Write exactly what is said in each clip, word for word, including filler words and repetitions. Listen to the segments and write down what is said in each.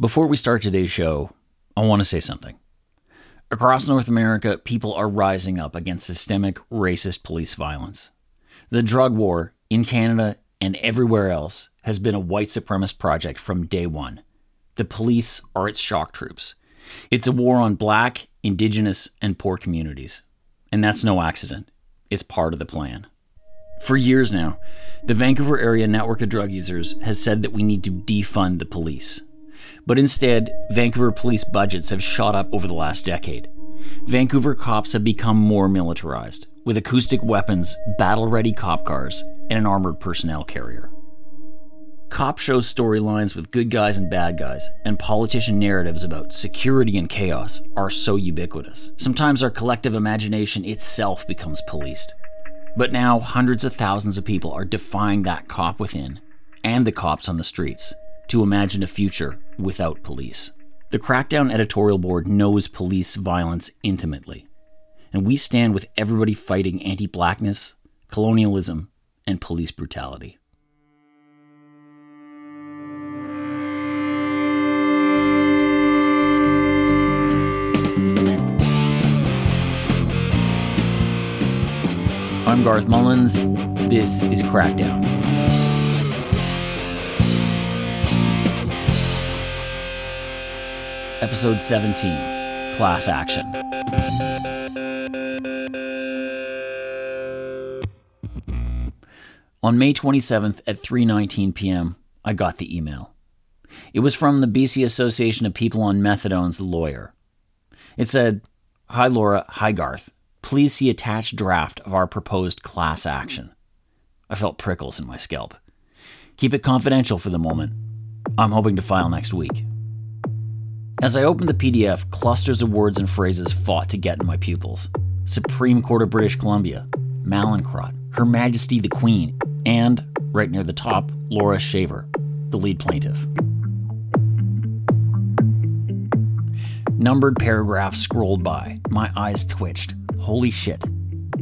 Before we start today's show, I want to say something. Across North America, people are rising up against systemic racist police violence. The drug war in Canada and everywhere else has been a white supremacist project from day one. The police are its shock troops. It's a war on Black, Indigenous, and poor communities. And that's no accident. It's part of the plan. For years now, the Vancouver Area Network of Drug Users has said that we need to defund the police. But instead, Vancouver police budgets have shot up over the last decade. Vancouver cops have become more militarized, with acoustic weapons, battle-ready cop cars, and an armored personnel carrier. Cop show storylines with good guys and bad guys, and politician narratives about security and chaos are so ubiquitous. Sometimes our collective imagination itself becomes policed. But now, hundreds of thousands of people are defying that cop within, and the cops on the streets, to imagine a future without police. The Crackdown editorial board knows police violence intimately, and we stand with everybody fighting anti-Blackness, colonialism, and police brutality. I'm Garth Mullins. This is Crackdown. Episode seventeen, Class Action. On May twenty-seventh at three nineteen p.m., I got the email. It was from the B C Association of People on Methadone's lawyer. It said, "Hi Laura, hi Garth. Please see attached draft of our proposed class action." I felt prickles in my scalp. Keep it confidential for the moment. I'm hoping to file next week. As I opened the P D F, clusters of words and phrases fought to get in my pupils. Supreme Court of British Columbia, Mallinckrodt, Her Majesty the Queen, and, right near the top, Laura Shaver, the lead plaintiff. Numbered paragraphs scrolled by. My eyes twitched. Holy shit.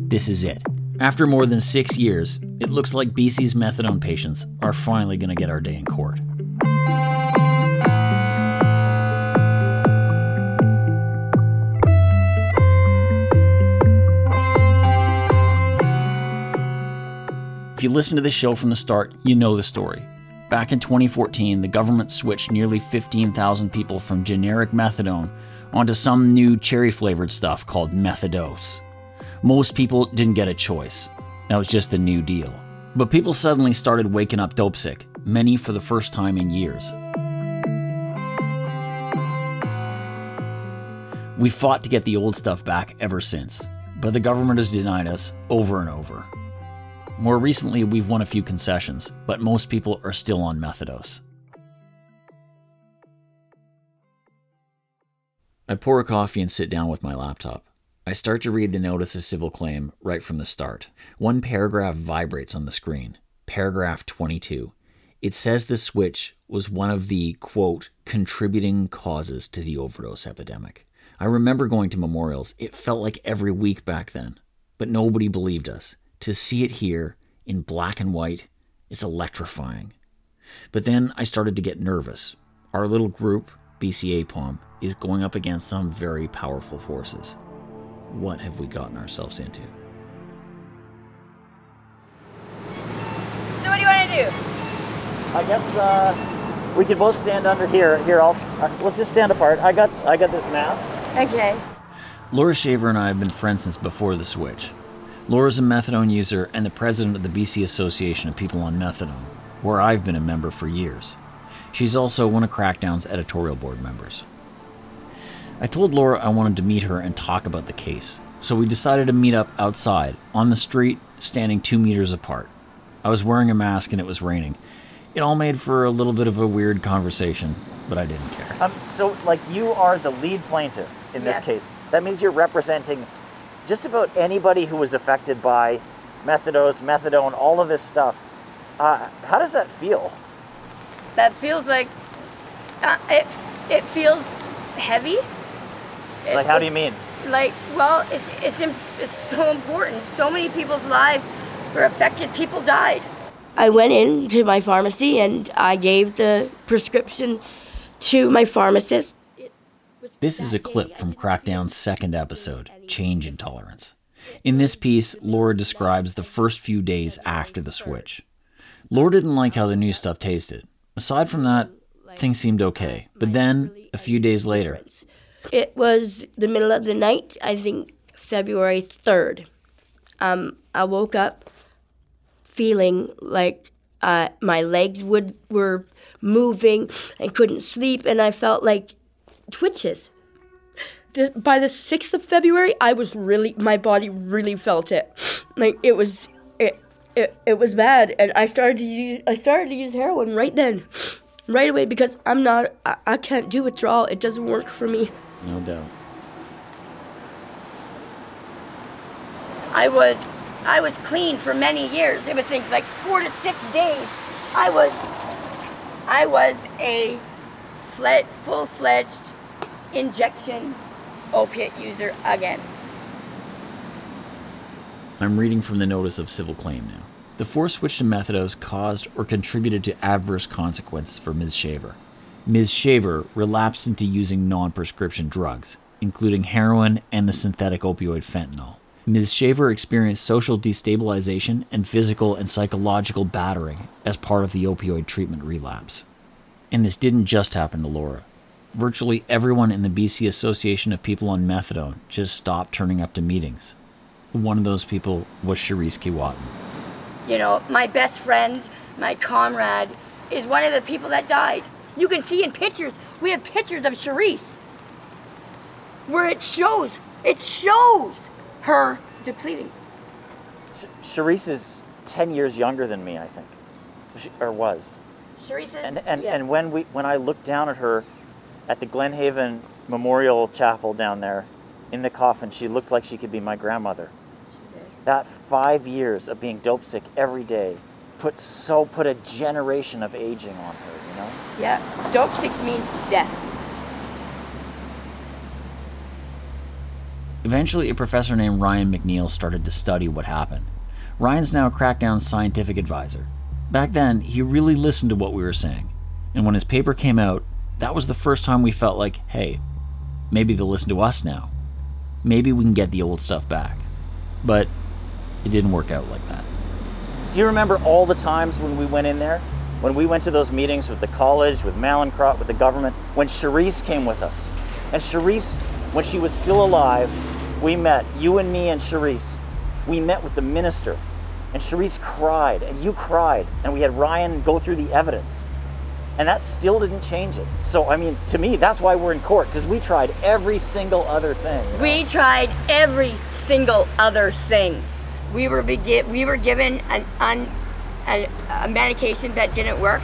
This is it. After more than six years, it looks like B C's methadone patients are finally going to get our day in court. If you listen to this show from the start, you know the story. Back in twenty fourteen, the government switched nearly fifteen thousand people from generic methadone onto some new cherry-flavored stuff called Methadose. Most people didn't get a choice. That was just the new deal. But people suddenly started waking up dope sick, many for the first time in years. We fought to get the old stuff back ever since, but the government has denied us over and over. More recently, we've won a few concessions, but most people are still on methadose. I pour a coffee and sit down with my laptop. I start to read the notice of civil claim right from the start. One paragraph vibrates on the screen. Paragraph twenty-two. It says the switch was one of the, quote, contributing causes to the overdose epidemic. I remember going to memorials. It felt like every week back then, but nobody believed us. To see it here, in black and white, it's electrifying. But then I started to get nervous. Our little group, B C A P O M, is going up against some very powerful forces. What have we gotten ourselves into? So what do you want to do? I guess uh, we could both stand under here. Here, I'll, uh, let's just stand apart. I got, I got this mask. Okay. Laura Shaver and I have been friends since before the switch. Laura's a methadone user and the president of the B C Association of People on Methadone, where I've been a member for years. She's also one of Crackdown's editorial board members. I told Laura I wanted to meet her and talk about the case, so we decided to meet up outside, on the street, standing two meters apart. I was wearing a mask and it was raining. It all made for a little bit of a weird conversation, but I didn't care. Um, so, like, you are the lead plaintiff in this yeah. case. That means you're representing just about anybody who was affected by methadose, methadone, all of this stuff. Uh, how does that feel? That feels like, uh, it it feels heavy. Like it, how do you mean? Like, well, it's, it's, it's so important. So many people's lives were affected. People died. I went into my pharmacy and I gave the prescription to my pharmacist. This is a clip from Crackdown's second episode, Change Intolerance. In this piece, Laura describes the first few days after the switch. Laura didn't like how the new stuff tasted. Aside from that, things seemed okay. But then, a few days later... It was the middle of the night, I think February third. Um, I woke up feeling like uh, my legs would were moving and couldn't sleep, and I felt like twitches. This, by the sixth of February, I was really, my body really felt it. Like it was, it, it, it was bad, and I started to use, I started to use heroin right then, right away, because I'm not, I, I can't do withdrawal. It doesn't work for me. No doubt. I was, I was clean for many years. It would take like four to six days. I was, I was a fle- full-fledged injection opiate user again. I'm reading from the notice of civil claim now. The forced switch to methadose caused or contributed to adverse consequences for Miz Shaver. Miz Shaver relapsed into using non-prescription drugs, including heroin and the synthetic opioid fentanyl. Miz Shaver experienced social destabilization and physical and psychological battering as part of the opioid treatment relapse. And this didn't just happen to Laura. Virtually everyone in the B C Association of People on Methadone just stopped turning up to meetings. One of those people was Charisse Keewatin. You know, my best friend, my comrade, is one of the people that died. You can see in pictures, we have pictures of Charisse, where it shows, it shows her depleting. Sh- Charisse is ten years younger than me, I think, she, or was. Charisse is, and and, yeah. and when we when I looked down at her, at the Glenhaven Memorial Chapel down there, in the coffin, she looked like she could be my grandmother. She did. That five years of being dope sick every day put so put a generation of aging on her, you know? Yeah, dope sick means death. Eventually, a professor named Ryan McNeil started to study what happened. Ryan's now Crackdown's scientific advisor. Back then, he really listened to what we were saying. And when his paper came out, that was the first time we felt like, hey, maybe they'll listen to us now. Maybe we can get the old stuff back. But it didn't work out like that. Do you remember all the times when we went in there? When we went to those meetings with the college, with Mallinckrodt, with the government, when Charisse came with us. And Charisse, when she was still alive, we met, you and me and Charisse. We met with the minister. And Charisse cried, and you cried. And we had Ryan go through the evidence. And that still didn't change it. So, I mean, to me, that's why we're in court, because we tried every single other thing. You know? We tried every single other thing. We were begi- we were given an un- an, a medication that didn't work.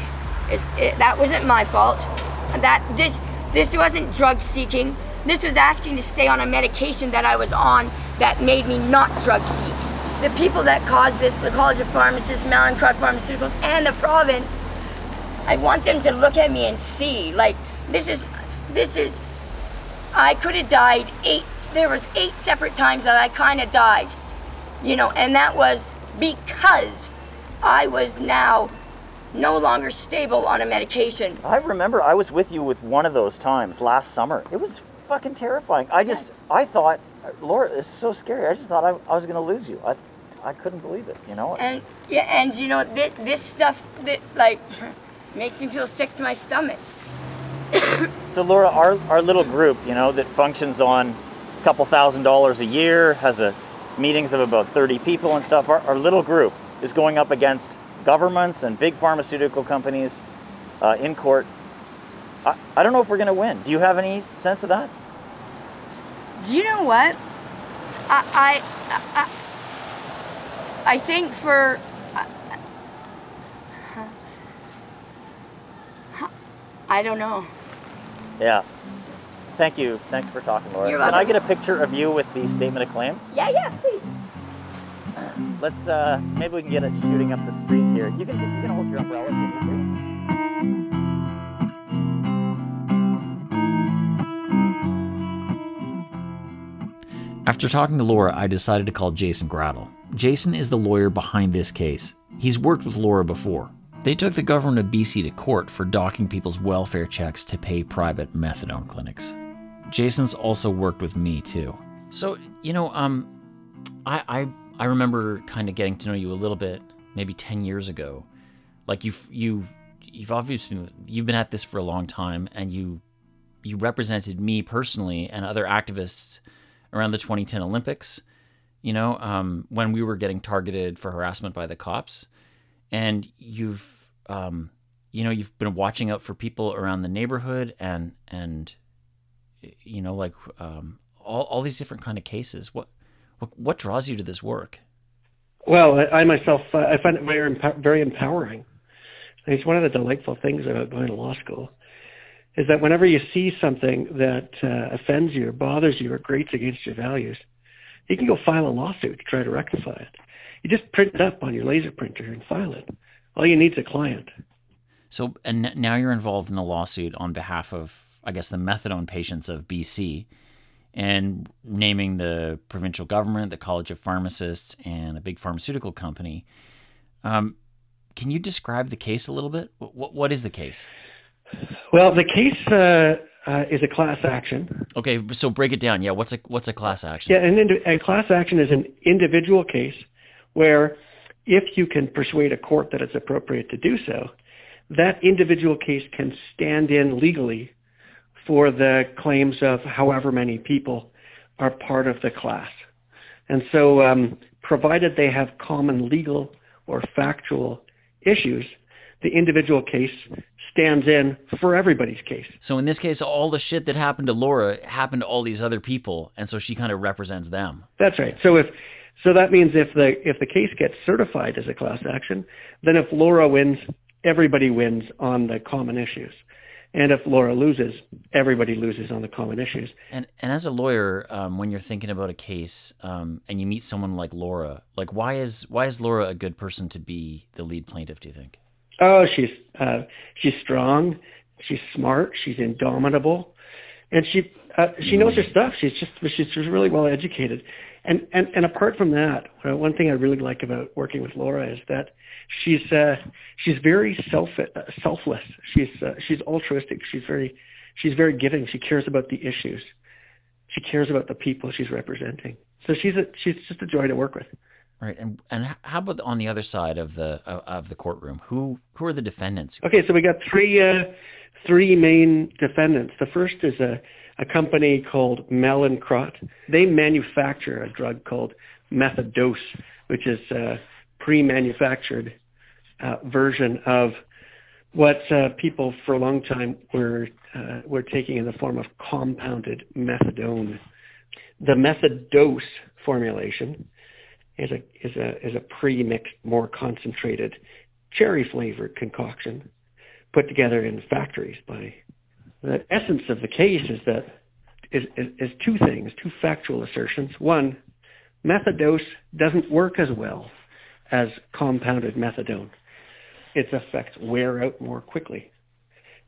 It's, it, that wasn't my fault. That this this wasn't drug seeking. This was asking to stay on a medication that I was on that made me not drug seek. The people that caused this, the College of Pharmacists, Mallinckrodt Pharmaceuticals, and the province, I want them to look at me and see, like, this is, this is, I could have died eight, there was eight separate times that I kind of died, you know, and that was because I was now no longer stable on a medication. I remember I was with you with one of those times last summer. It was fucking terrifying. I just, yes. I thought, Laura, it's so scary. I just thought I, I was going to lose you. I, I couldn't believe it, you know? And, yeah, and you know, th- this stuff, that like... makes me feel sick to my stomach. So Laura, our, our little group, you know, that functions on a couple thousand dollars a year, has a meetings of about thirty people and stuff, our, our little group is going up against governments and big pharmaceutical companies uh, in court. I, I don't know if we're going to win. Do you have any sense of that? Do you know what? I, I, I, I think for... I don't know. Yeah. Thank you. Thanks for talking, Laura. You're welcome. Can I get a picture of you with the statement of claim? Yeah, yeah, please. Let's, uh, maybe we can get it shooting up the street here. You can, t- you can hold your umbrella if you need to. After talking to Laura, I decided to call Jason Grattle. Jason is the lawyer behind this case. He's worked with Laura before. They took the government of B C to court for docking people's welfare checks to pay private methadone clinics. Jason's also worked with me too. So, you know, um, I I, I remember kind of getting to know you a little bit, maybe ten years ago. Like you've you you've obviously you've been at this for a long time, and you you represented me personally and other activists around the twenty ten Olympics. You know, um, when we were getting targeted for harassment by the cops. And you've, um, you know, you've been watching out for people around the neighborhood and, and, you know, like, um, all, all these different kind of cases. What, what, what draws you to this work? Well, I, I myself, uh, I find it very, very empowering. It's one of the delightful things about going to law school is that whenever you see something that uh, offends you or bothers you or grates against your values, you can go file a lawsuit to try to rectify it. You just print it up on your laser printer and file it. All you need is a client. So, and now you're involved in the lawsuit on behalf of, I guess, the methadone patients of B C, and naming the provincial government, the College of Pharmacists, and a big pharmaceutical company. Um, can you describe the case a little bit? What What is the case? Well, the case uh, uh, is a class action. Okay, so break it down. Yeah, what's a what's a class action? Yeah, an indi- a class action is an individual case where if you can persuade a court that it's appropriate to do so, that individual case can stand in legally for the claims of however many people are part of the class. And so um, provided they have common legal or factual issues, the individual case stands in for everybody's case. So in this case, all the shit that happened to Laura happened to all these other people, and so she kind of represents them. That's right. So if... So that means if the if the case gets certified as a class action, then if Laura wins, everybody wins on the common issues. And if Laura loses, everybody loses on the common issues. And and as a lawyer, um, when you're thinking about a case um, and you meet someone like Laura, like why is why is Laura a good person to be the lead plaintiff, do you think? Oh, she's uh, she's strong, she's smart, she's indomitable, and she uh, she knows her stuff. She's just she's she's really well educated. And, and and apart from that, one thing I really like about working with Laura is that she's uh, she's very self uh, selfless. She's uh, she's altruistic. She's very she's very giving. She cares about the issues. She cares about the people she's representing. So she's a, she's just a joy to work with. Right. And and how about on the other side of the of the courtroom? Who who are the defendants? Okay, so we got three uh, three main defendants. The first is a a company called Mallinckrodt. They manufacture a drug called Methadose, which is a pre-manufactured uh, version of what uh, people for a long time were uh, were taking in the form of compounded methadone. The Methadose formulation is a is a is a pre-mixed, more concentrated, cherry-flavored concoction put together in factories by. The essence of the case is that is, is, is two things, two factual assertions. One, methadose doesn't work as well as compounded methadone. Its effects wear out more quickly.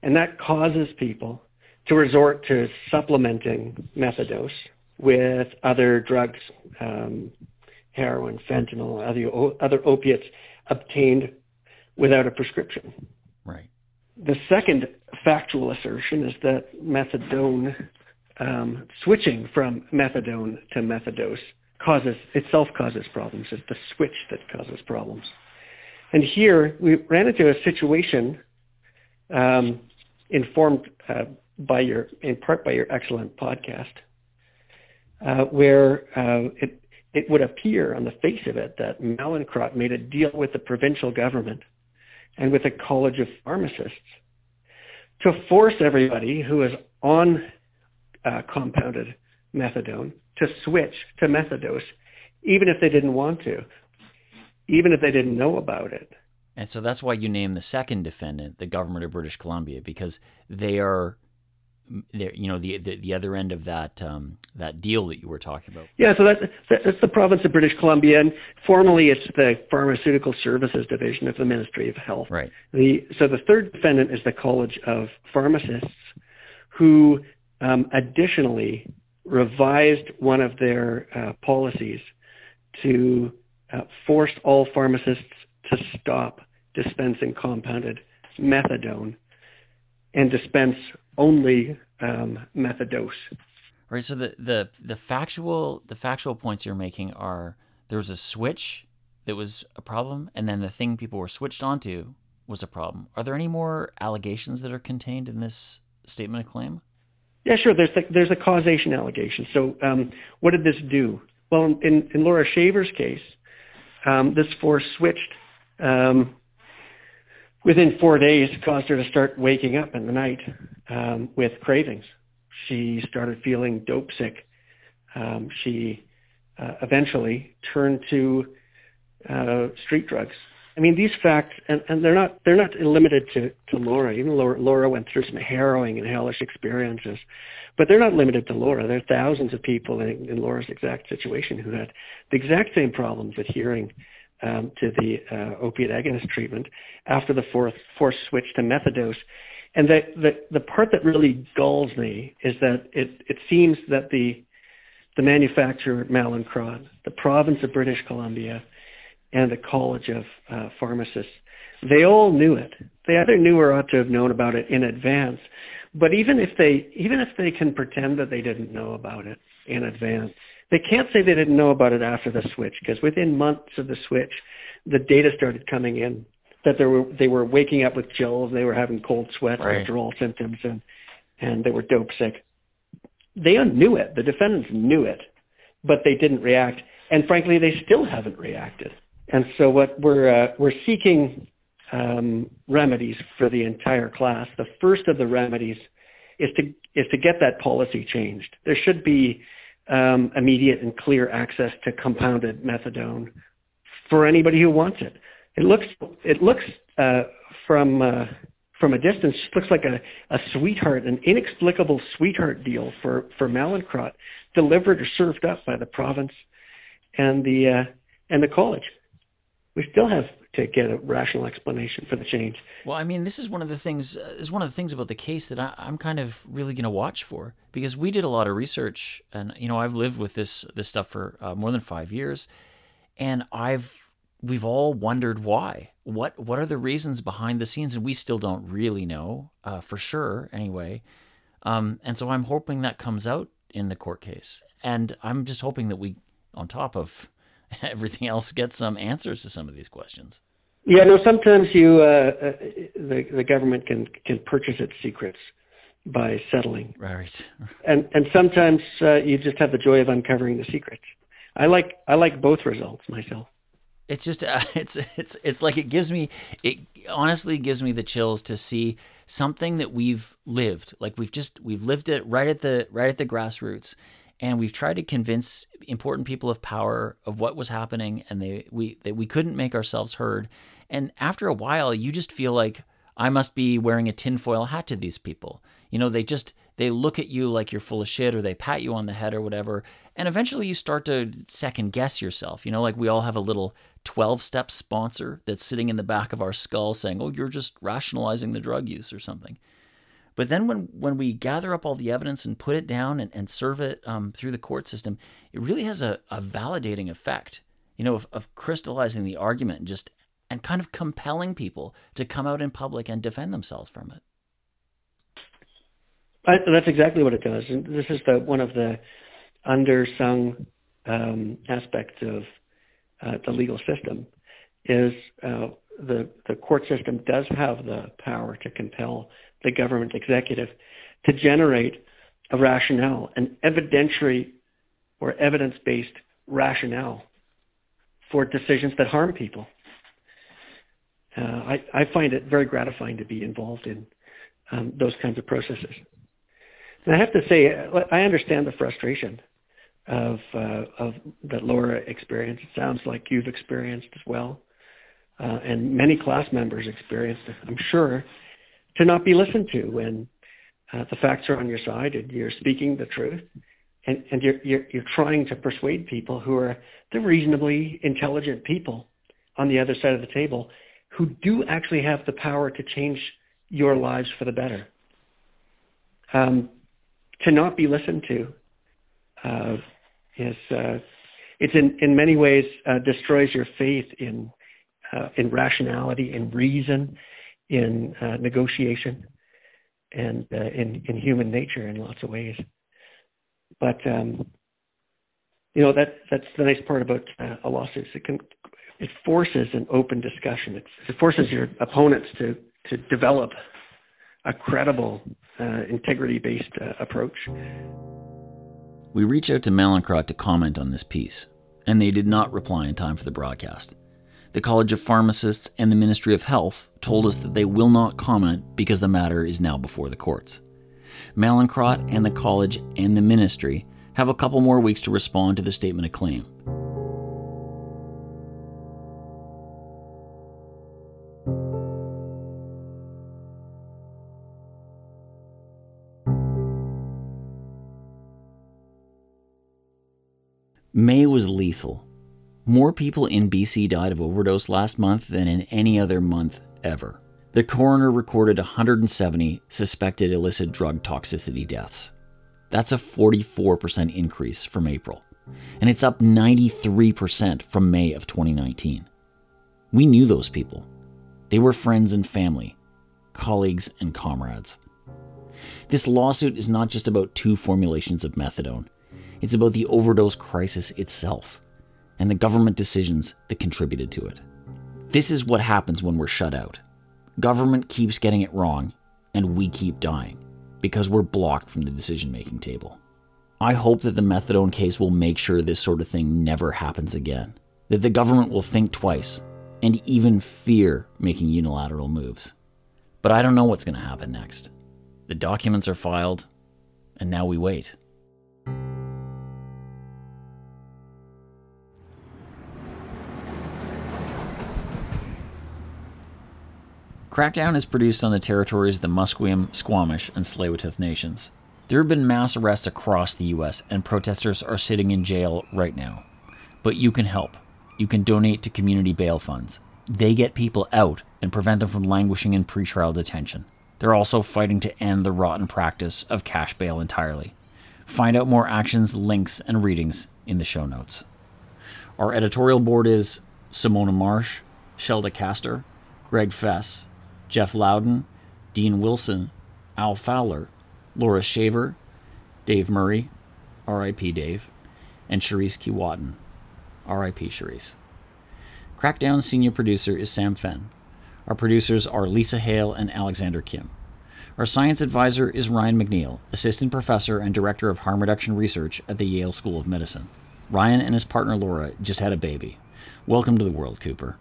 And that causes people to resort to supplementing methadose with other drugs, um, heroin, fentanyl, other, other opiates obtained without a prescription. Right. The second factual assertion is that methadone, um, switching from methadone to methadose causes, itself causes problems. It's the switch that causes problems. And here we ran into a situation um, informed uh, by your, in part by your excellent podcast, uh, where uh, it, it would appear on the face of it that Mallinckrodt made a deal with the provincial government and with the College of Pharmacists to force everybody who is on uh, compounded methadone to switch to methadose, even if they didn't want to, even if they didn't know about it. And so that's why you name the second defendant the government of British Columbia, because they are, you know, the, the the other end of that um, that deal that you were talking about. Yeah, so that's, that's the province of British Columbia, and formerly it's the Pharmaceutical Services Division of the Ministry of Health. Right. The so the third defendant is the College of Pharmacists, who um, additionally revised one of their uh, policies to uh, force all pharmacists to stop dispensing compounded methadone and dispense only um, methadose. All right. So the, the the factual the factual points you're making are there was a switch that was a problem, and then the thing people were switched onto was a problem. Are there any more allegations that are contained in this statement of claim? Yeah, sure. There's the, there's a causation allegation. So um, what did this do? Well, in, in Laura Shaver's case, um, this force switched um, within four days, caused her to start waking up in the night um, with cravings. She started feeling dope sick. Um, she uh, eventually turned to uh, street drugs. I mean, these facts, and, and they're not they're not limited to, to Laura. Even Laura, Laura went through some harrowing and hellish experiences, but they're not limited to Laura. There are thousands of people in, in Laura's exact situation who had the exact same problems adhering um, to the uh, opiate agonist treatment after the fourth forced switch to methadose. And the, the, the part that really galls me is that it, it seems that the the manufacturer Mallinckrodt, the province of British Columbia, and the College of uh, Pharmacists, they all knew it. They either knew or ought to have known about it in advance. But even if they even if they can pretend that they didn't know about it in advance, they can't say they didn't know about it after the switch, because within months of the switch, the data started coming in that they were they were waking up with chills, they were having cold sweats, right, withdrawal symptoms, and and they were dope sick. They knew it. The defendants knew it, but they didn't react, and frankly, they still haven't reacted. And so what we're uh, we're seeking um, remedies for the entire class. The first of the remedies is to is to get that policy changed. There should be um, immediate and clear access to compounded methadone for anybody who wants it. It looks it looks uh, from uh, from a distance it looks like a, a sweetheart, an inexplicable sweetheart deal for for Mallinckrodt, delivered or served up by the province and the uh, and the college. We still have to get a rational explanation for the change. Well, I mean, this is one of the things. Uh, is one of the things about the case that I, I'm kind of really going to watch for, because we did a lot of research, and you know, I've lived with this this stuff for uh, more than five years, and I've we've all wondered why. What what are the reasons behind the scenes, and we still don't really know uh, for sure, anyway. Um, and so I'm hoping that comes out in the court case, and I'm just hoping that we, on top of everything else, get some answers to some of these questions. Yeah, no, sometimes you, uh, the, the government can, can purchase its secrets by settling. Right. And and sometimes uh, you just have the joy of uncovering the secrets. I like I like both results myself. It's just, uh, it's, it's, it's like it gives me, it honestly gives me the chills to see something that we've lived. Like we've just, we've lived it right at the, right at the grassroots. And we've tried to convince important people of power of what was happening, and they we that we couldn't make ourselves heard. And after a while, you just feel like, I must be wearing a tinfoil hat to these people. You know, they just they look at you like you're full of shit, or they pat you on the head or whatever. And eventually, you start to second guess yourself. You know, like we all have a little twelve-step sponsor that's sitting in the back of our skull saying, "Oh, you're just rationalizing the drug use" or something. But then when, when we gather up all the evidence and put it down and, and serve it um, through the court system, it really has a, a validating effect, you know, of, of crystallizing the argument and just and kind of compelling people to come out in public and defend themselves from it. I, that's exactly what it does. And this is the, one of the undersung um, aspects of uh, the legal system is uh, the, the court system does have the power to compel the government executive to generate a rationale, an evidentiary or evidence-based rationale for decisions that harm people. Uh, I, I find it very gratifying to be involved in um, those kinds of processes. And I have to say, I understand the frustration of, uh, of that Laura experienced. It sounds like you've experienced as well, uh, and many class members experienced it, I'm sure, to not be listened to when uh, the facts are on your side and you're speaking the truth, and, and you're, you're you're trying to persuade people who are the reasonably intelligent people on the other side of the table who do actually have the power to change your lives for the better. Um, to not be listened to uh, is uh, it's in, in many ways uh, destroys your faith in uh, in rationality, in reason, in uh, negotiation, and uh, in, in human nature in lots of ways. But, um, you know, that that's the nice part about uh, a lawsuit. It can, it forces an open discussion. It, it forces your opponents to, to develop a credible, uh, integrity-based uh, approach. We reached out to Mallinckrodt to comment on this piece, and they did not reply in time for the broadcast. The College of Pharmacists and the Ministry of Health told us that they will not comment because the matter is now before the courts. Mallinckrodt and the college and the ministry have a couple more weeks to respond to the statement of claim. May was lethal. More people in B C died of overdose last month than in any other month ever. The coroner recorded one hundred seventy suspected illicit drug toxicity deaths. That's a forty-four percent increase from April, and it's up ninety-three percent from May of twenty nineteen. We knew those people. They were friends and family, colleagues and comrades. This lawsuit is not just about two formulations of methadone. It's about the overdose crisis itself and the government decisions that contributed to it. This is what happens when we're shut out. Government keeps getting it wrong, and we keep dying because we're blocked from the decision-making table. I hope that the methadone case will make sure this sort of thing never happens again, that the government will think twice and even fear making unilateral moves. But I don't know what's going to happen next. The documents are filed, and now we wait. Crackdown is produced on the territories of the Musqueam, Squamish, and Tsleil-Waututh nations. There have been mass arrests across the U S, and protesters are sitting in jail right now. But you can help. You can donate to community bail funds. They get people out and prevent them from languishing in pretrial detention. They're also fighting to end the rotten practice of cash bail entirely. Find out more actions, links, and readings in the show notes. Our editorial board is Simona Marsh, Sheldon Castor, Greg Fess, Jeff Loudon, Dean Wilson, Al Fowler, Laura Shaver, Dave Murray, R I P Dave, and Charisse Keewatin, R I P Charisse. Crackdown's senior producer is Sam Fenn. Our producers are Lisa Hale and Alexander Kim. Our science advisor is Ryan McNeil, assistant professor and director of harm reduction research at the Yale School of Medicine. Ryan and his partner Laura just had a baby. Welcome to the world, Cooper.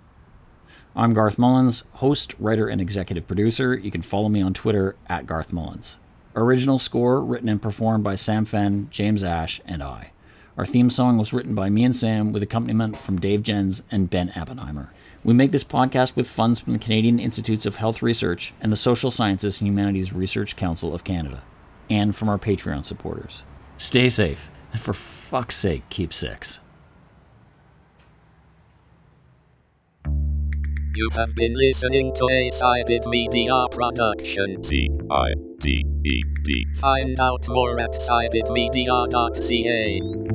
I'm Garth Mullins, host, writer, and executive producer. You can follow me on Twitter at Garth Mullins. Original score written and performed by Sam Fenn, James Ash, and I. Our theme song was written by me and Sam with accompaniment from Dave Jens and Ben Appenheimer. We make this podcast with funds from the Canadian Institutes of Health Research and the Social Sciences and Humanities Research Council of Canada, and from our Patreon supporters. Stay safe, and for fuck's sake, keep six. You have been listening to a Sided Media production. C I D E D. Find out more at sided media dot c a.